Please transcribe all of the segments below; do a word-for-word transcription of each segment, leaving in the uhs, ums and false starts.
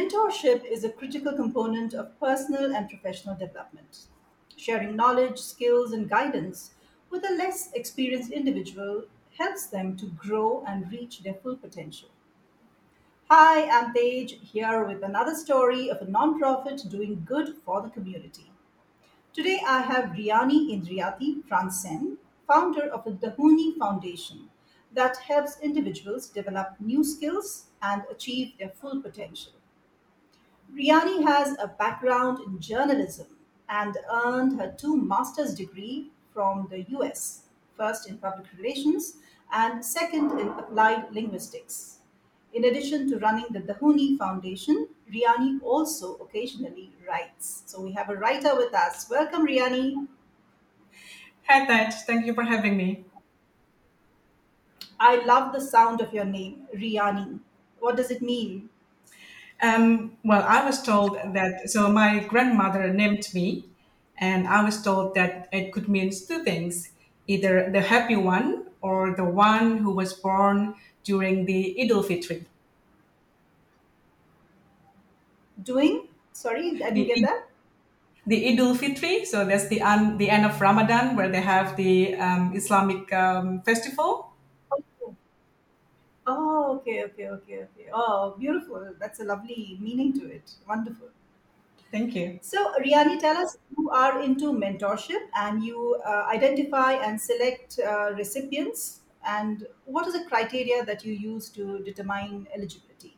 Mentorship is a critical component of personal and professional development. Sharing knowledge, skills, and guidance with a less experienced individual helps them to grow and reach their full potential. Hi, I'm Tej, here with another story of a nonprofit doing good for the community. Today I have Riyani Indriyati Fransen, founder of the Dahuni Foundation, that helps individuals develop new skills and achieve their full potential. Riyani has a background in journalism and earned her two master's degrees from the U S, first in public relations and second in applied linguistics. In addition to running the Dahuni Foundation, Riyani also occasionally writes. So we have a writer with us. Welcome, Riyani. Hi, Tej. Thank you for having me. I love the sound of your name, Riyani. What does it mean? Um, well, I was told that, so my grandmother named me, and I was told that it could mean two things, either the happy one or the one who was born during the Idul Fitri. Doing? Sorry, I didn't get that. The Idul Fitri, so that's the, un, the end of Ramadan, where they have the um, Islamic um, festival. Okay. Oh, okay, okay, okay, okay. Oh, beautiful. That's a lovely meaning to it. Wonderful. Thank you. So, Riyani, tell us, you are into mentorship and you uh, identify and select uh, recipients. And what is the criteria that you use to determine eligibility?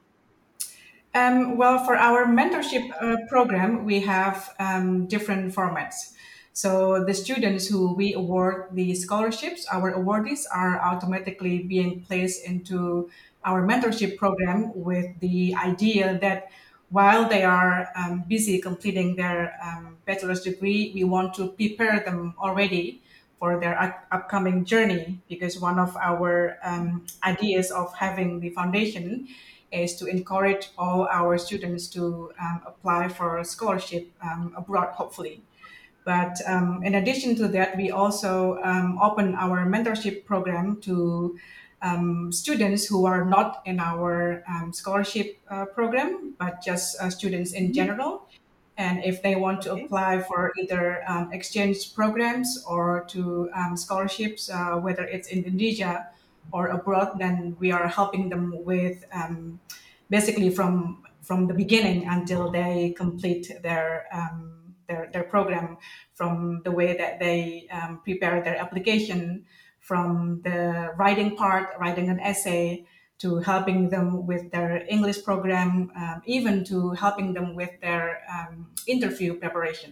Um, well, for our mentorship uh, program, we have um, different formats. So the students who we award the scholarships, our awardees, are automatically being placed into our mentorship program with the idea that while they are um, busy completing their um, bachelor's degree, we want to prepare them already for their up- upcoming journey, because one of our um, ideas of having the foundation is to encourage all our students to um, apply for a scholarship um, abroad, hopefully. But um, in addition to that, we also um, open our mentorship program to Um, students who are not in our um, scholarship uh, program, but just uh, students in general. And if they want to okay. apply for either um, exchange programs or to um, scholarships, uh, whether it's in Indonesia or abroad, then we are helping them with um, basically from from the beginning until they complete their um, their, their program, from the way that they um, prepare their application, from the writing part, writing an essay, to helping them with their English program, um, even to helping them with their um, interview preparation.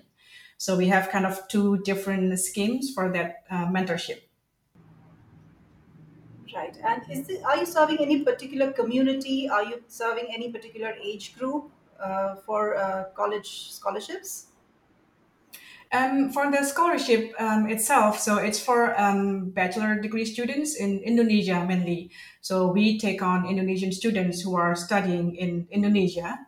So we have kind of two different schemes for that uh, mentorship. Right. And is this, are you serving any particular community? Are you serving any particular age group uh, for uh, college scholarships? Um, for the scholarship um, itself, so it's for um, bachelor degree students in Indonesia mainly. So we take on Indonesian students who are studying in Indonesia.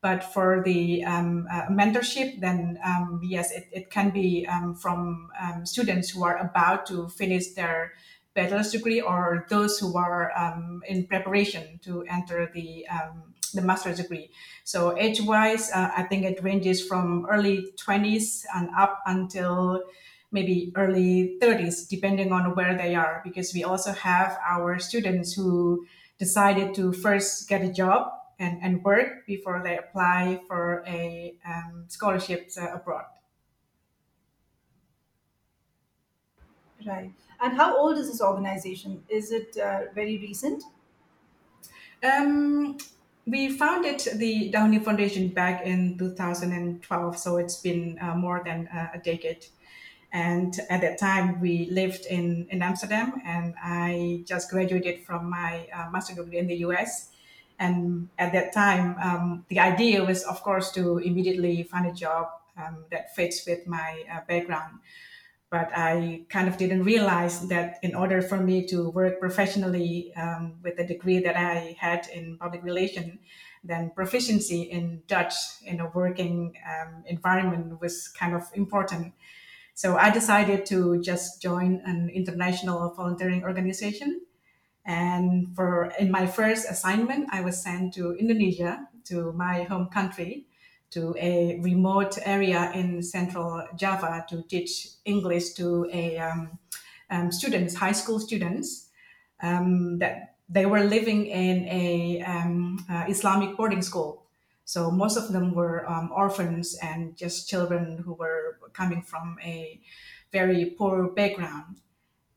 But for the um, uh, mentorship, then um, yes, it, it can be um, from um, students who are about to finish their bachelor's degree, or those who are um, in preparation to enter the um, the master's degree. So age-wise, uh, I think it ranges from early twenties and up until maybe early thirties, depending on where they are, because we also have our students who decided to first get a job and, and work before they apply for a um, scholarship uh, abroad. Right. And how old is this organization? Is it uh, very recent? Um, we founded the Dahuni Foundation back in two thousand twelve, so it's been uh, more than uh, a decade. And at that time, we lived in, in Amsterdam, and I just graduated from my uh, master's degree in the U S. And at that time, um, the idea was, of course, to immediately find a job um, that fits with my uh, background. But I kind of didn't realize that in order for me to work professionally um, with the degree that I had in public relations, then proficiency in Dutch in a working um, environment was kind of important. So I decided to just join an international volunteering organization. And for in my first assignment, I was sent to Indonesia to my home country, to a remote area in Central Java to teach English to a um, um, students, high school students, um, that they were living in a um, uh, Islamic boarding school. So most of them were um, orphans and just children who were coming from a very poor background.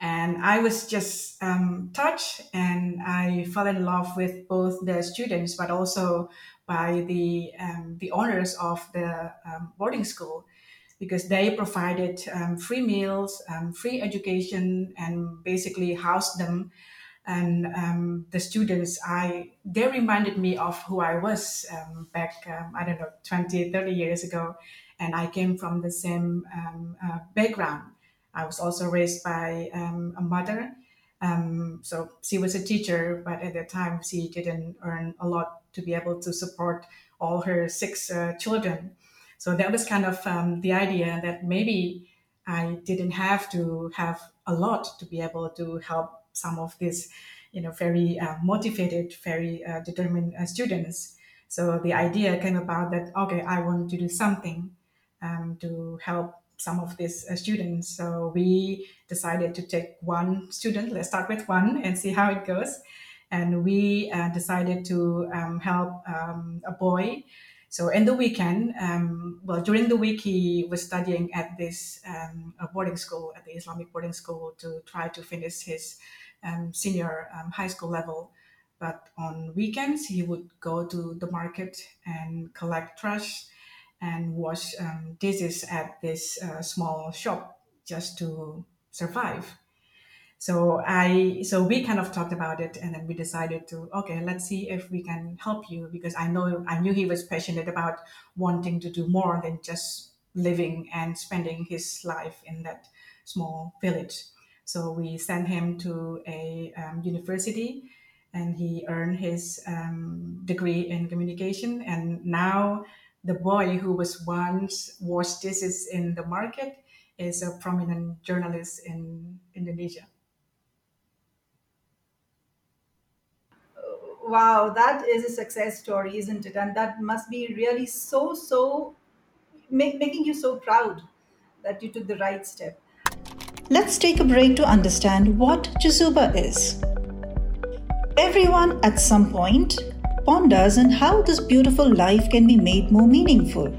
And I was just um, touched, and I fell in love with both the students, but also by the um, the owners of the um, boarding school, because they provided um, free meals, um, free education, and basically housed them. And um, the students, I they reminded me of who I was um, back, um, I don't know, twenty, thirty years ago. And I came from the same um, uh, background. I was also raised by um, a mother. Um, so she was a teacher, but at that time she didn't earn a lot to be able to support all her six uh, children. So that was kind of um, the idea that maybe I didn't have to have a lot to be able to help some of these, you know, very uh, motivated, very uh, determined uh, students. So the idea came about that, okay, I want to do something um, to help some of these uh, students. So we decided to take one student, let's start with one and see how it goes. And we uh, decided to um, help um, a boy. So in the weekend, um, well, during the week, he was studying at this um, boarding school, at the Islamic boarding school, to try to finish his um, senior um, high school level. But on weekends, he would go to the market and collect trash and wash um, dishes at this uh, small shop just to survive. So I, so we kind of talked about it, and then we decided to, okay, let's see if we can help you, because I know, I knew he was passionate about wanting to do more than just living and spending his life in that small village. So we sent him to a um, university, and he earned his um, degree in communication. And now the boy who was once washed dishes in the market is a prominent journalist in Indonesia. Wow, that is a success story, isn't it? And that must be really so, so, make, making you so proud that you took the right step. Let's take a break to understand what Chezuba is. Everyone at some point ponders on how this beautiful life can be made more meaningful.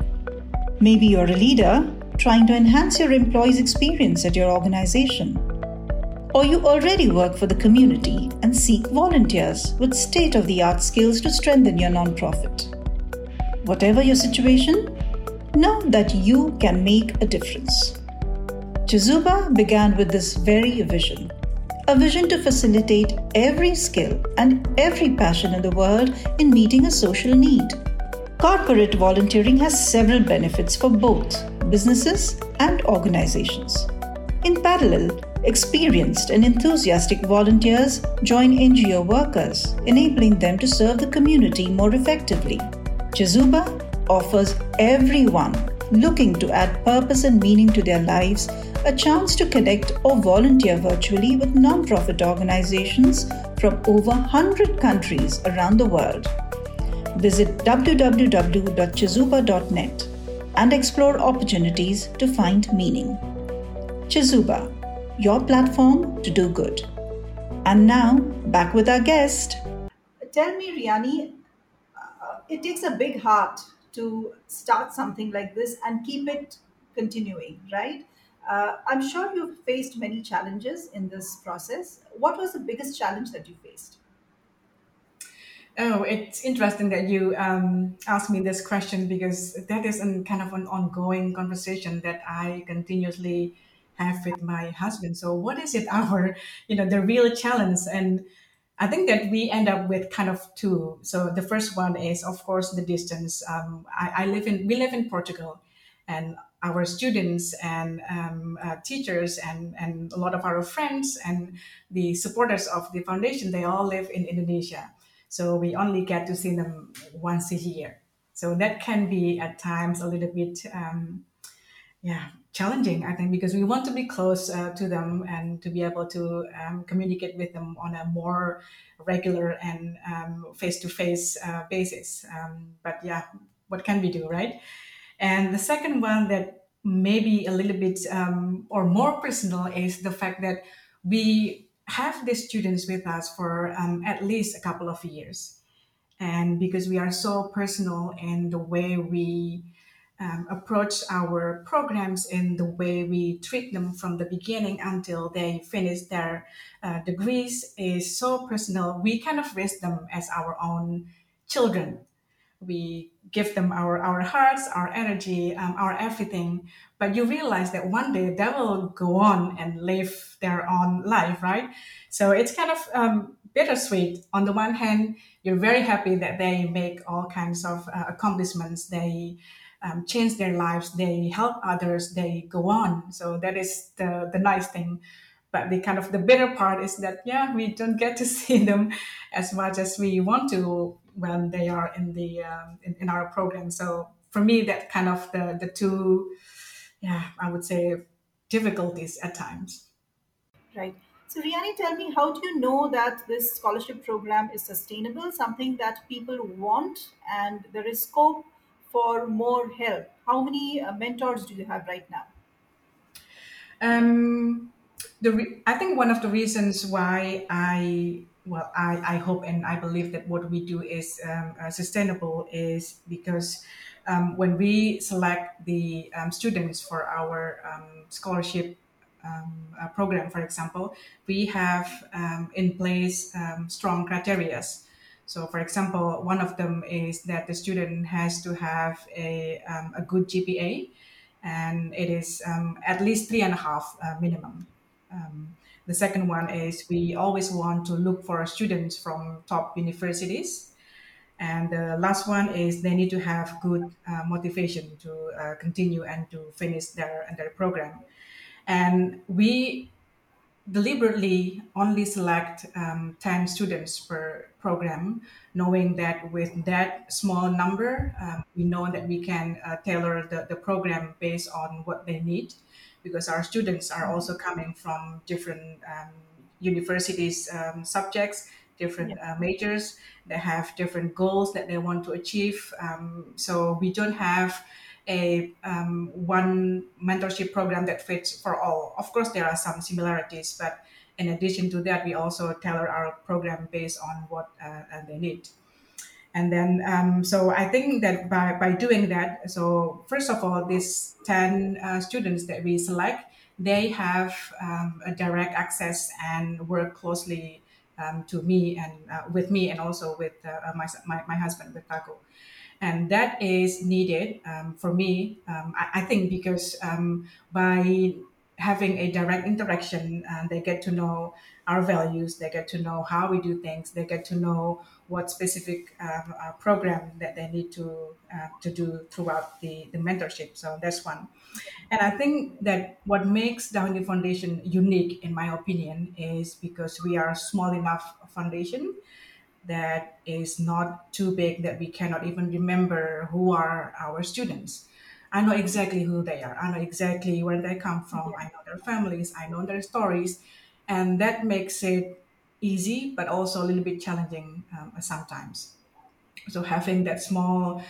Maybe you're a leader trying to enhance your employees' experience at your organization. Or you already work for the community and seek volunteers with state-of-the-art skills to strengthen your nonprofit. Whatever your situation, know that you can make a difference. Chezuba began with this very vision, a vision to facilitate every skill and every passion in the world in meeting a social need. Corporate volunteering has several benefits for both businesses and organizations. In parallel, experienced and enthusiastic volunteers join N G O workers, enabling them to serve the community more effectively. Chezuba offers everyone looking to add purpose and meaning to their lives a chance to connect or volunteer virtually with nonprofit organizations from over one hundred countries around the world. Visit w w w dot chezuba dot net and explore opportunities to find meaning. Chezuba, your platform to do good. And now, back with our guest. Tell me, Riyani, uh, it takes a big heart to start something like this and keep it continuing, right? Uh, I'm sure you've faced many challenges in this process. What was the biggest challenge that you faced? Oh, it's interesting that you um, asked me this question, because that is an, kind of an ongoing conversation that I continuously have with my husband. So what is it our, you know, the real challenge? And I think that we end up with kind of two. So the first one is, of course, the distance. Um, I, I live in, we live in Portugal, and our students and um, uh, teachers and, and a lot of our friends and the supporters of the foundation, they all live in Indonesia. So we only get to see them once a year. So that can be at times a little bit, um, yeah, challenging, I think, because we want to be close uh, to them and to be able to um, communicate with them on a more regular and um, face-to-face uh, basis. Um, but yeah, what can we do, right? And the second one that maybe a little bit um, or more personal is the fact that we have the students with us for um, at least a couple of years. And because we are so personal in the way we Um, approach our programs and the way we treat them from the beginning until they finish their uh, degrees is so personal. We kind of raise them as our own children. We give them our, our hearts, our energy, um, our everything. But you realize that one day they will go on and live their own life, right? So it's kind of um, bittersweet. On the one hand, you're very happy that they make all kinds of uh, accomplishments. They Um, change their lives, they help others, they go on. So that is the, the nice thing. But the kind of the bitter part is that, yeah, we don't get to see them as much as we want to when they are in the um, in, in our program. So for me, that kind of the, the two, yeah, I would say difficulties at times. Right. So Riyani, tell me, how do you know that this scholarship program is sustainable, something that people want and there is scope for more help? How many uh, mentors do you have right now? Um, the re- I think one of the reasons why I, well, I, I hope and I believe that what we do is um, uh, sustainable is because um, when we select the um, students for our um, scholarship um, uh, program, for example, we have um, in place um, strong criteria. So, for example, one of them is that the student has to have a um, a good G P A, and it is um, at least three and a half uh, minimum. Um, the second one is we always want to look for students from top universities, and the last one is they need to have good uh, motivation to uh, continue and to finish their their program, and we deliberately only select um, ten students per program, knowing that with that small number, um, we know that we can uh, tailor the, the program based on what they need, because our students are also coming from different um, universities, um, subjects, different yeah. uh, majors. They have different goals that they want to achieve. Um, so we don't have a um, one mentorship program that fits for all. Of course, there are some similarities, but in addition to that, we also tailor our program based on what uh, they need. And then, um, so I think that by, by doing that, so first of all, these ten uh, students that we select, they have um, a direct access and work closely um, to me and uh, with me and also with uh, my, my, my husband, with Taku. And that is needed um, for me, um, I, I think, because um, by having a direct interaction, uh, they get to know our values, they get to know how we do things, they get to know what specific um, uh, program that they need to uh, to do throughout the, the mentorship. So that's one. And I think that what makes Dahuni Foundation unique, in my opinion, is because we are a small enough foundation that is not too big that we cannot even remember who are our students. I know exactly who they are. I know exactly where they come from. I know their families. I know their stories. And that makes it easy, but also a little bit challenging um, sometimes. So having that small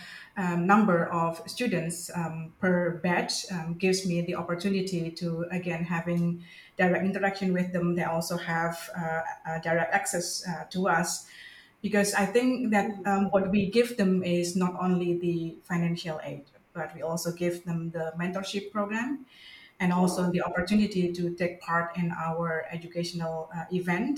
um, number of students um, per batch um, gives me the opportunity to, again, having direct interaction with them. They also have uh, uh, direct access uh, to us. Because I think that um, what we give them is not only the financial aid, but we also give them the mentorship program and also the opportunity to take part in our educational uh, event.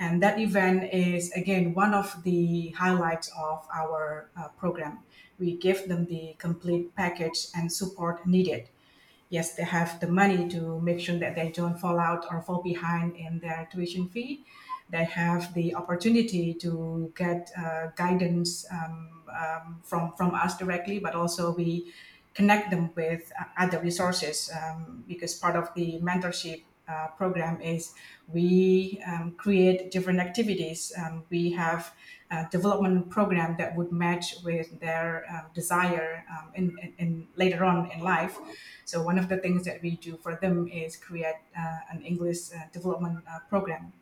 And that event is, again, one of the highlights of our uh, program. We give them the complete package and support needed. Yes, they have the money to make sure that they don't fall out or fall behind in their tuition fee. They have the opportunity to get uh, guidance um, um, from, from us directly, but also we connect them with other resources um, because part of the mentorship uh, program is we um, create different activities. Um, we have uh, development program that would match with their uh, desire um, in, in, in later on in life. So one of the things that we do for them is create uh, an English uh, development uh, program.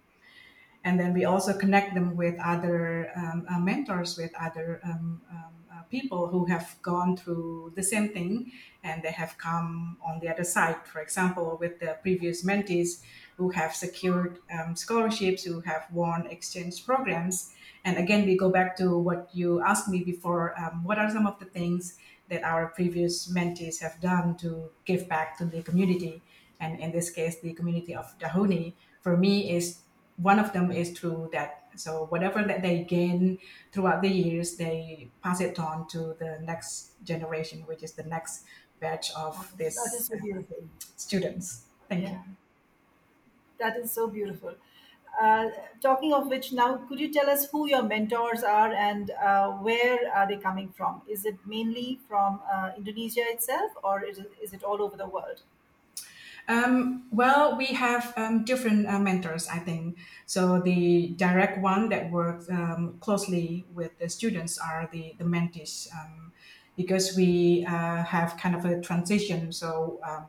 And then we also connect them with other um, uh, mentors, with other um, um, uh, people who have gone through the same thing and they have come on the other side. For example, with the previous mentees who have secured um, scholarships, who have won exchange programs. And again, we go back to what you asked me before. Um, what are some of the things that our previous mentees have done to give back to the community? And in this case, the community of Dahuni, for me, is one of them is through that. So whatever that they gain throughout the years, they pass it on to the next generation, which is the next batch of these so um, students. Thank yeah. you. That is so beautiful. Uh, talking of which, now could you tell us who your mentors are and uh, where are they coming from? Is it mainly from uh, Indonesia itself, or is it, is it all over the world? Um, well, we have um, different uh, mentors, I think. So the direct one that works um, closely with the students are the, the mentees, um, because we uh, have kind of a transition. So um,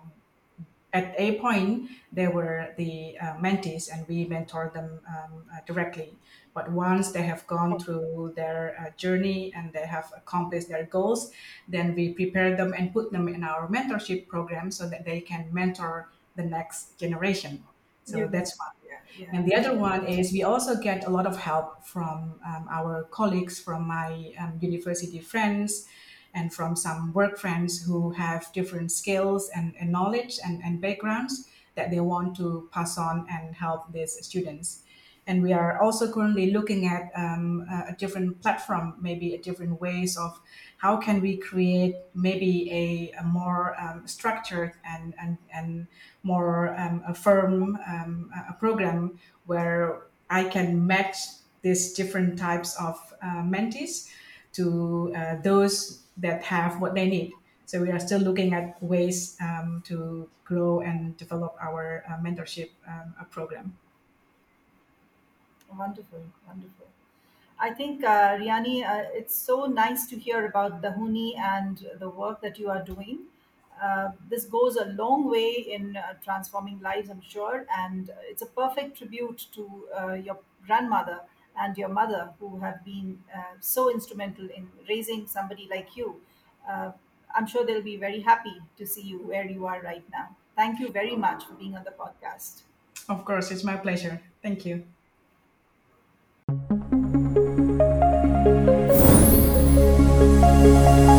at a point, they were the uh, mentees and we mentor them um, uh, directly. But once they have gone through their uh, journey and they have accomplished their goals, then we prepare them and put them in our mentorship program so that they can mentor the next generation. So yeah. that's one. Yeah. And the other one is we also get a lot of help from um, our colleagues, from my um, university friends, and from some work friends who have different skills and, and knowledge and, and backgrounds that they want to pass on and help these students. And we are also currently looking at um, a different platform, maybe a different ways of how can we create maybe a, a more um, structured and, and, and more um, a firm um, a program where I can match these different types of uh, mentees to uh, those that have what they need. So we are still looking at ways um, to grow and develop our uh, mentorship um, program. Wonderful, wonderful. I think, uh, Riyani, uh, it's so nice to hear about Dahuni and the work that you are doing. Uh, this goes a long way in uh, transforming lives, I'm sure. And it's a perfect tribute to uh, your grandmother and your mother, who have been uh, so instrumental in raising somebody like you. Uh, I'm sure they'll be very happy to see you where you are right now. Thank you very much for being on the podcast. Of course, it's my pleasure. Thank you. Thank you.